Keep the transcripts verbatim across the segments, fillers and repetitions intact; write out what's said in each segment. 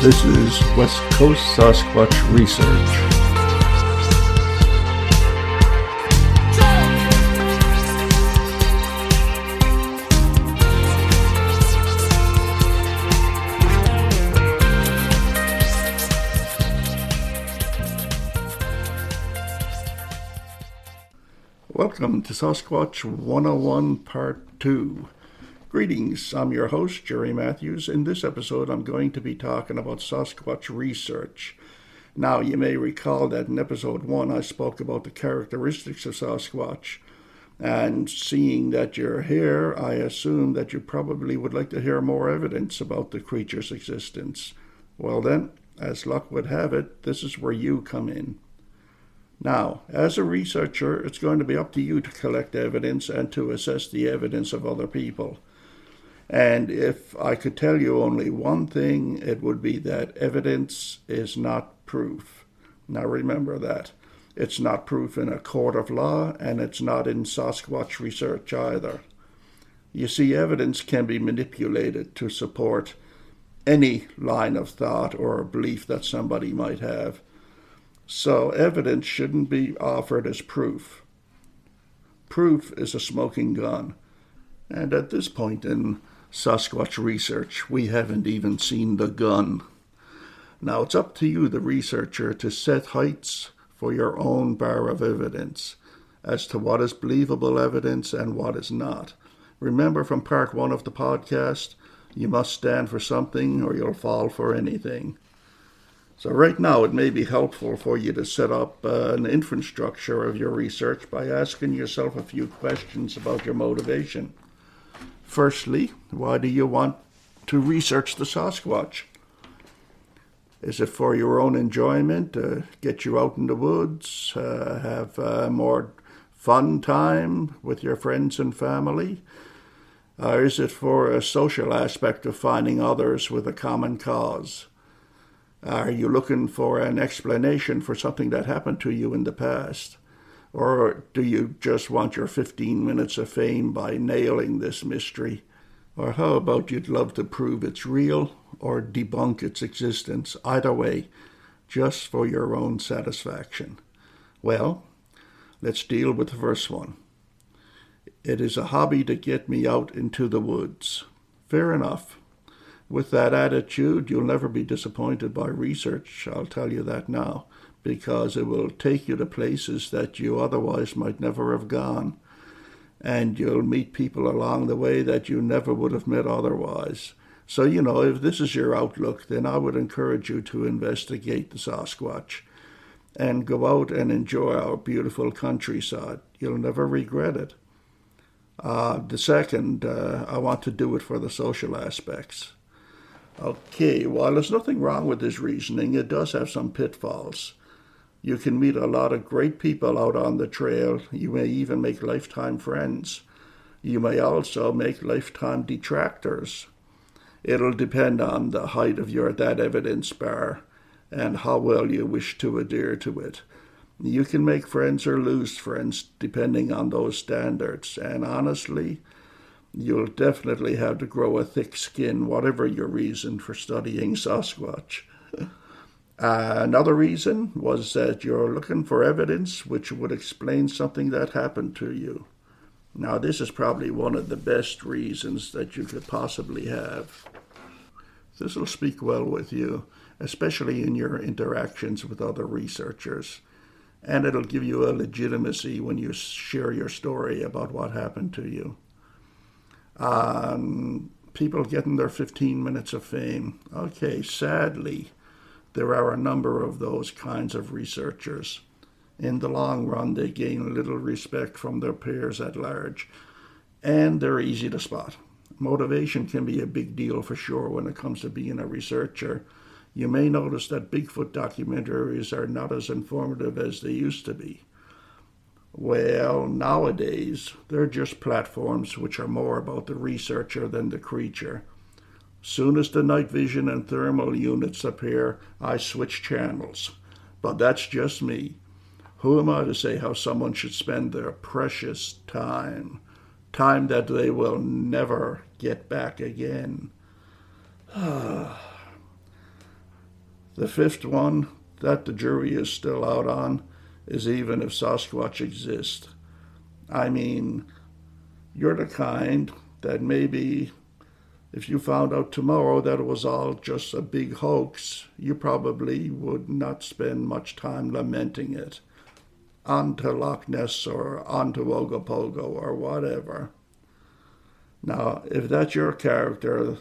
This is West Coast Sasquatch Research. Welcome to Sasquatch one oh one Part two. Greetings, I'm your host, Jerry Matthews. In this episode, I'm going to be talking about Sasquatch research. Now, you may recall that in Episode one, I spoke about the characteristics of Sasquatch. And seeing that you're here, I assume that you probably would like to hear more evidence about the creature's existence. Well then, as luck would have it, this is where you come in. Now, as a researcher, it's going to be up to you to collect evidence and to assess the evidence of other people. And if I could tell you only one thing, it would be that evidence is not proof. Now remember that. It's not proof in a court of law, and it's not in Sasquatch research either. You see, evidence can be manipulated to support any line of thought or belief that somebody might have. So evidence shouldn't be offered as proof. Proof is a smoking gun. And at this point in Sasquatch research, we haven't even seen the gun. Now it's up to you, the researcher, to set heights for your own bar of evidence as to what is believable evidence and what is not. Remember from part one of the podcast, you must stand for something or you'll fall for anything. So right now, it may be helpful for you to set up uh, an infrastructure of your research by asking yourself a few questions about your motivation. Firstly, why do you want to research the Sasquatch? Is it for your own enjoyment, uh, get you out in the woods, uh, have a more fun time with your friends and family? Or is it for a social aspect of finding others with a common cause? Are you looking for an explanation for something that happened to you in the past? Or do you just want your fifteen minutes of fame by nailing this mystery? Or how about you'd love to prove it's real or debunk its existence? Either way, just for your own satisfaction. Well, let's deal with the first one. It is a hobby to get me out into the woods. Fair enough. With that attitude, you'll never be disappointed by research, I'll tell you that now, because it will take you to places that you otherwise might never have gone, and you'll meet people along the way that you never would have met otherwise. So, you know, if this is your outlook, then I would encourage you to investigate the Sasquatch and go out and enjoy our beautiful countryside. You'll never regret it. Uh, the second, uh, I want to do it for the social aspects. Okay, while there's nothing wrong with this reasoning, it does have some pitfalls. You can meet a lot of great people out on the trail. You may even make lifetime friends. You may also make lifetime detractors. It'll depend on the height of your that evidence bar and how well you wish to adhere to it. You can make friends or lose friends depending on those standards, and honestly, you'll definitely have to grow a thick skin, whatever your reason for studying Sasquatch. uh, another reason was that you're looking for evidence which would explain something that happened to you. Now, this is probably one of the best reasons that you could possibly have. This will speak well with you, especially in your interactions with other researchers, and it'll give you a legitimacy when you share your story about what happened to you. Um, people getting their fifteen minutes of fame. Okay, sadly, there are a number of those kinds of researchers. In the long run, they gain little respect from their peers at large, and they're easy to spot. Motivation can be a big deal for sure when it comes to being a researcher. You may notice that Bigfoot documentaries are not as informative as they used to be. Well, nowadays, they're just platforms which are more about the researcher than the creature. Soon as the night vision and thermal units appear, I switch channels. But that's just me. Who am I to say how someone should spend their precious time? Time that they will never get back again. The fifth one that the jury is still out on is even if Sasquatch exist. I mean, you're the kind that maybe if you found out tomorrow that it was all just a big hoax, you probably would not spend much time lamenting it. On to Loch Ness or on to Ogopogo or whatever. Now, if that's your character,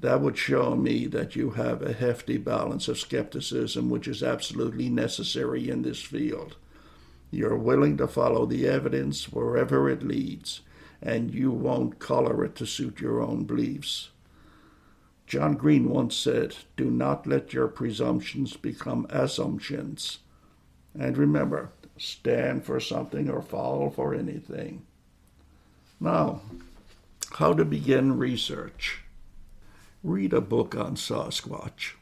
that would show me that you have a hefty balance of skepticism, which is absolutely necessary in this field. You're willing to follow the evidence wherever it leads, and you won't color it to suit your own beliefs. John Green once said, "Do not let your presumptions become assumptions." And remember, stand for something or fall for anything. Now, how to begin research. Read a book on Sasquatch.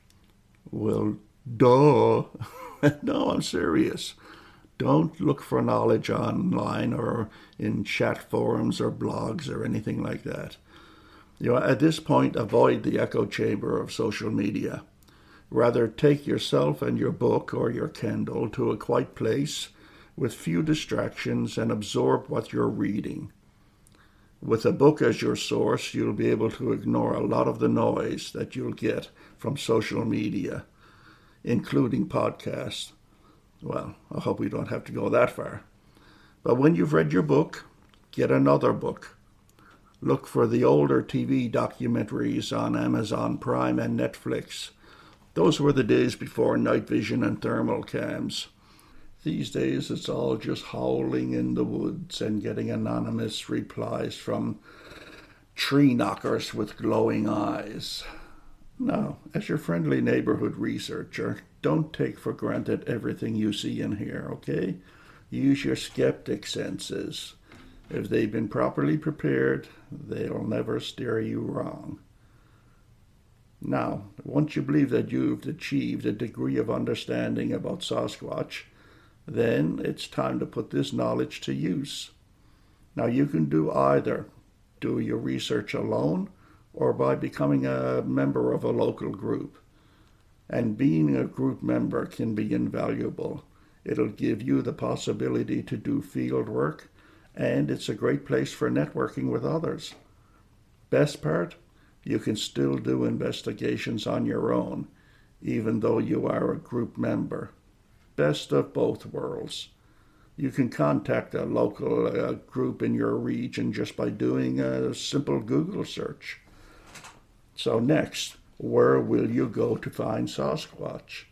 Well, duh. No, I'm serious. Don't look for knowledge online or in chat forums or blogs or anything like that. You know, at this point, avoid the echo chamber of social media. Rather, take yourself and your book or your Kindle to a quiet place with few distractions and absorb what you're reading. With a book as your source, you'll be able to ignore a lot of the noise that you'll get from social media, including podcasts. Well, I hope we don't have to go that far. But when you've read your book, get another book. Look for the older T V documentaries on Amazon Prime and Netflix. Those were the days before night vision and thermal cams. These days, it's all just howling in the woods and getting anonymous replies from tree knockers with glowing eyes. Now, as your friendly neighborhood researcher, don't take for granted everything you see and hear, okay? Use your skeptic senses. If they've been properly prepared, they'll never steer you wrong. Now, once you believe that you've achieved a degree of understanding about Sasquatch, then it's time to put this knowledge to use. Now, you can do either. Do your research alone, or by becoming a member of a local group. And being a group member can be invaluable. It'll give you the possibility to do field work, and it's a great place for networking with others. Best part, you can still do investigations on your own, even though you are a group member. Best of both worlds. You can contact a local uh, group in your region just by doing a simple Google search. So next, where will you go to find Sasquatch?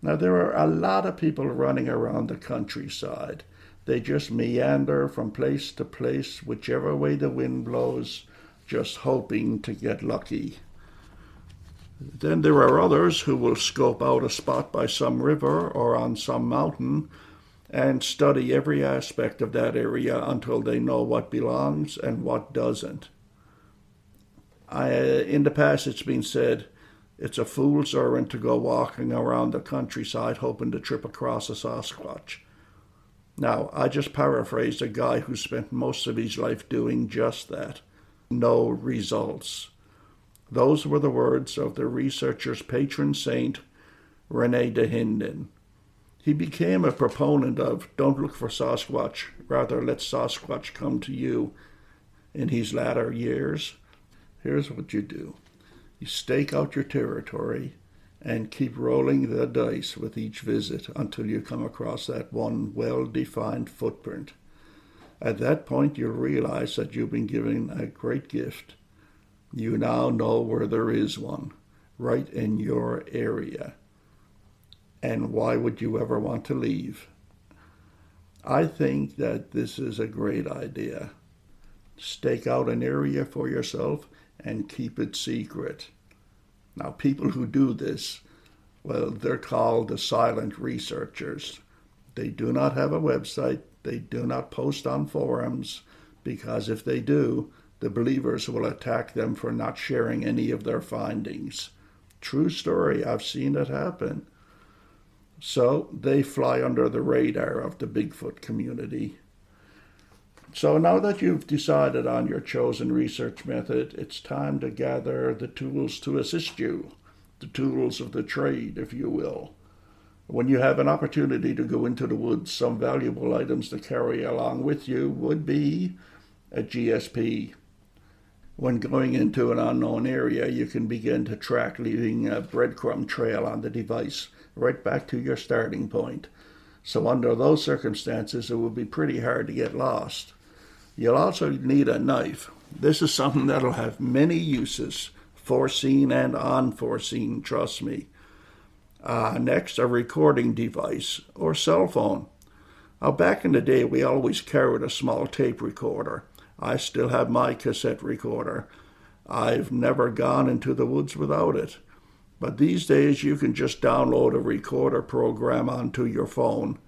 Now, there are a lot of people running around the countryside. They just meander from place to place, whichever way the wind blows, just hoping to get lucky. Then there are others who will scope out a spot by some river or on some mountain and study every aspect of that area until they know what belongs and what doesn't. I, in the past, it's been said, it's a fool's errand to go walking around the countryside hoping to trip across a Sasquatch. Now, I just paraphrased a guy who spent most of his life doing just that. No results. Those were the words of the researcher's patron saint, René de Hinden. He became a proponent of, don't look for Sasquatch, rather let Sasquatch come to you in his latter years. Here's what you do. You stake out your territory and keep rolling the dice with each visit until you come across that one well-defined footprint. At that point, you'll realize that you've been given a great gift. You now know where there is one, right in your area. And why would you ever want to leave? I think that this is a great idea. Stake out an area for yourself and keep it secret. Now, people who do this, well, they're called the silent researchers. They do not have a website. They do not post on forums, because if they do, the believers will attack them for not sharing any of their findings. True story, I've seen it happen. So they fly under the radar of the Bigfoot community. So now that you've decided on your chosen research method, it's time to gather the tools to assist you. the tools of the trade, if you will. When you have an opportunity to go into the woods, some valuable items to carry along with you would be a G S P. When going into an unknown area, you can begin to track, leaving a breadcrumb trail on the device right back to your starting point. So under those circumstances, it would be pretty hard to get lost. You'll also need a knife. This is something that'll have many uses, foreseen and unforeseen, trust me. Uh, next, a recording device or cell phone. Now, back in the day, we always carried a small tape recorder. I still have my cassette recorder. I've never gone into the woods without it. But these days, you can just download a recorder program onto your phone.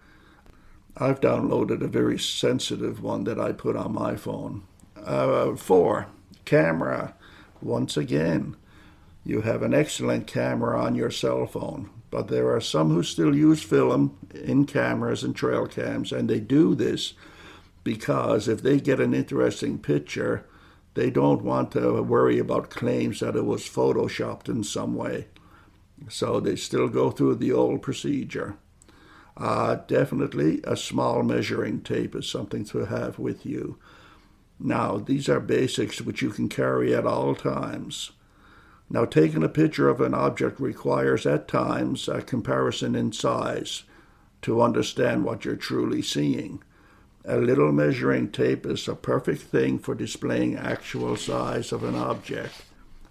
I've downloaded a very sensitive one that I put on my phone. Uh, four, camera. Once again, you have an excellent camera on your cell phone, but there are some who still use film in cameras and trail cams, and they do this because if they get an interesting picture, they don't want to worry about claims that it was photoshopped in some way. So they still go through the old procedure. Uh, definitely a small measuring tape is something to have with you. Now, these are basics which you can carry at all times. Now, taking a picture of an object requires at times a comparison in size to understand what you're truly seeing. A little measuring tape is a perfect thing for displaying actual size of an object.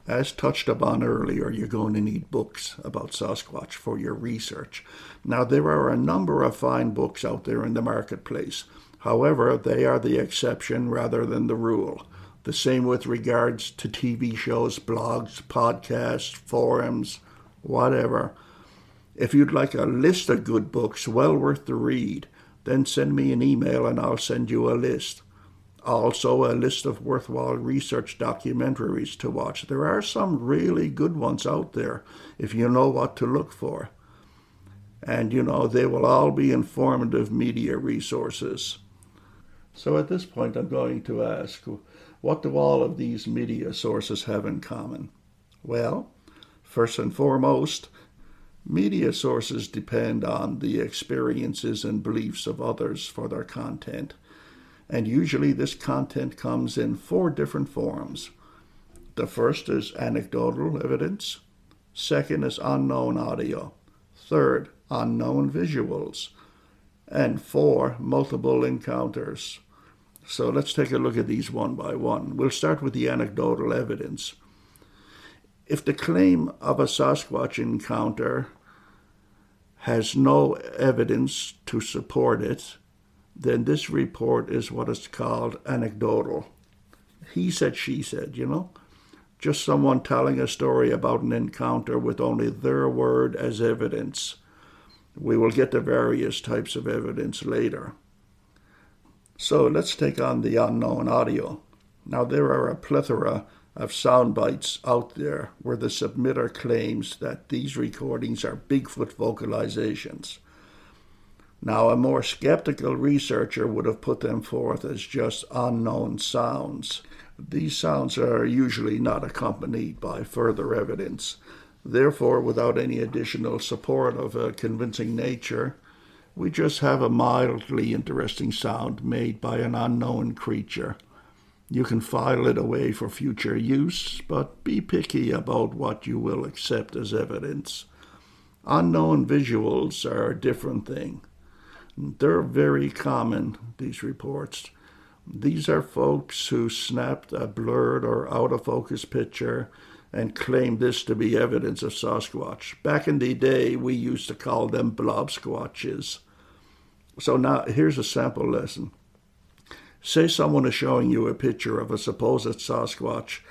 As touched upon earlier, you're going to need books about Sasquatch for your research. Now, there are a number of fine books out there in the marketplace. However, they are the exception rather than the rule. The same with regards to T V shows, blogs, podcasts, forums, whatever. If you'd like a list of good books well worth the read, then send me an email and I'll send you a list. Also, a list of worthwhile research documentaries to watch. There are some really good ones out there if you know what to look for. And, you know, they will all be informative media resources. So at this point, I'm going to ask, what do all of these media sources have in common? Well, first and foremost, media sources depend on the experiences and beliefs of others for their content. And usually this content comes in four different forms. The first is anecdotal evidence. Second is unknown audio. Third, unknown visuals. And four, multiple encounters. So let's take a look at these one by one. We'll start with the anecdotal evidence. If the claim of a Sasquatch encounter has no evidence to support it, then this report is what is called anecdotal. He said, she said, you know, just someone telling a story about an encounter with only their word as evidence. We will get to various types of evidence later. So let's take on the unknown audio. Now, there are a plethora of sound bites out there where the submitter claims that these recordings are Bigfoot vocalizations. Now, a more skeptical researcher would have put them forth as just unknown sounds. These sounds are usually not accompanied by further evidence. Therefore, without any additional support of a convincing nature, we just have a mildly interesting sound made by an unknown creature. You can file it away for future use, but be picky about what you will accept as evidence. Unknown visuals are a different thing. They're very common, these reports. These are folks who snapped a blurred or out-of-focus picture and claimed this to be evidence of Sasquatch. Back in the day, we used to call them blob squatches. So now, here's a sample lesson. Say someone is showing you a picture of a supposed Sasquatch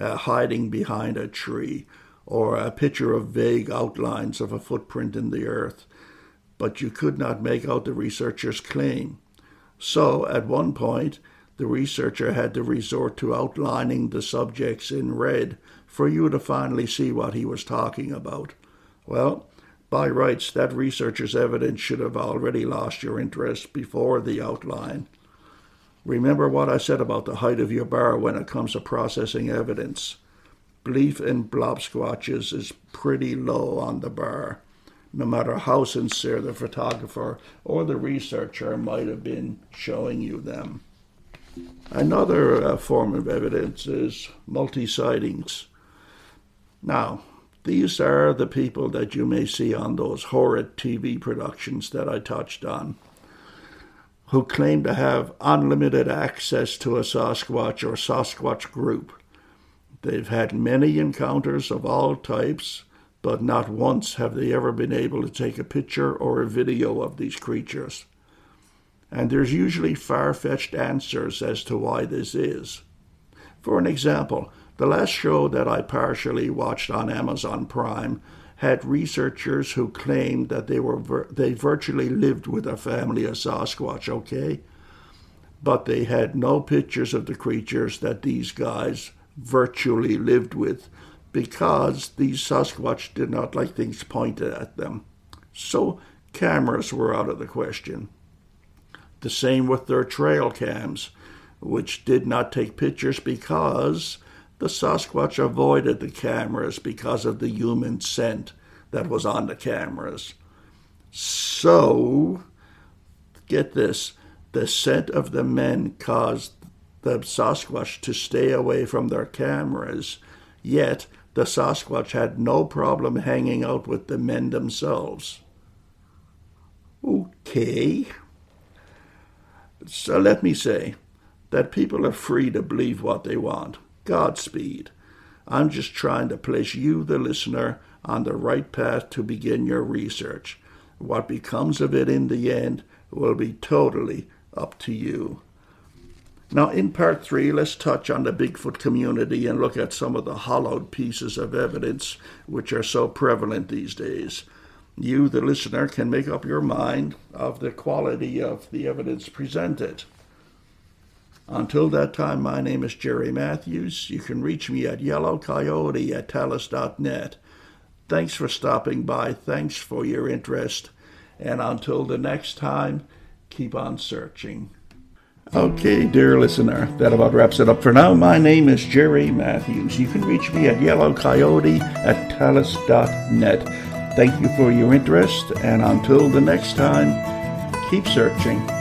uh, hiding behind a tree, or a picture of vague outlines of a footprint in the earth, but you could not make out the researcher's claim. So, at one point, the researcher had to resort to outlining the subjects in red for you to finally see what he was talking about. Well, by rights, that researcher's evidence should have already lost your interest before the outline. Remember what I said about the height of your bar when it comes to processing evidence. belief in blob squatches is pretty low on the bar, no matter how sincere the photographer or the researcher might have been showing you them. Another uh, form of evidence is multi-sightings. Now, these are the people that you may see on those horrid T V productions that I touched on, who claim to have unlimited access to a Sasquatch or Sasquatch group. They've had many encounters of all types, but not once have they ever been able to take a picture or a video of these creatures. And there's usually far-fetched answers as to why this is. For an example, the last show that I partially watched on Amazon Prime had researchers who claimed that they were they virtually lived with a family of Sasquatch, okay? But they had no pictures of the creatures that these guys virtually lived with, because these Sasquatch did not like things pointed at them. So cameras were out of the question. The same with their trail cams, which did not take pictures because the Sasquatch avoided the cameras because of the human scent that was on the cameras. So, get this, the scent of the men caused the Sasquatch to stay away from their cameras, yet the Sasquatch had no problem hanging out with the men themselves. Okay. So let me say that people are free to believe what they want. Godspeed. I'm just trying to place you, the listener, on the right path to begin your research. What becomes of it in the end will be totally up to you. Now, in part three, let's touch on the Bigfoot community and look at some of the hollowed pieces of evidence which are so prevalent these days. You, the listener, can make up your mind of the quality of the evidence presented. Until that time, my name is Jerry Matthews. You can reach me at yellowcoyote at talus dot net. Thanks for stopping by. Thanks for your interest. And until the next time, keep on searching. Okay, dear listener, that about wraps it up for now. My name is Jerry Matthews. You can reach me at yellowcoyote at talus dot net. Thank you for your interest, and until the next time, keep searching.